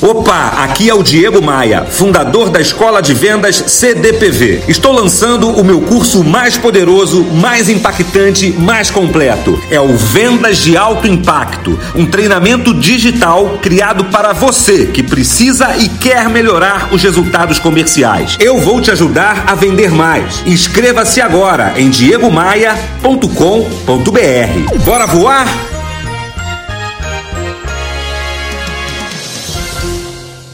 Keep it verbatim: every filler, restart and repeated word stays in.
Opa, aqui é o Diego Maia, fundador da Escola de Vendas C D P V. Estou lançando o meu curso mais poderoso, mais impactante, mais completo. É o Vendas de Alto Impacto, um treinamento digital criado para você que precisa e quer melhorar os resultados comerciais. Eu vou te ajudar a vender mais. Inscreva-se agora em diego maia ponto com ponto br. Bora voar?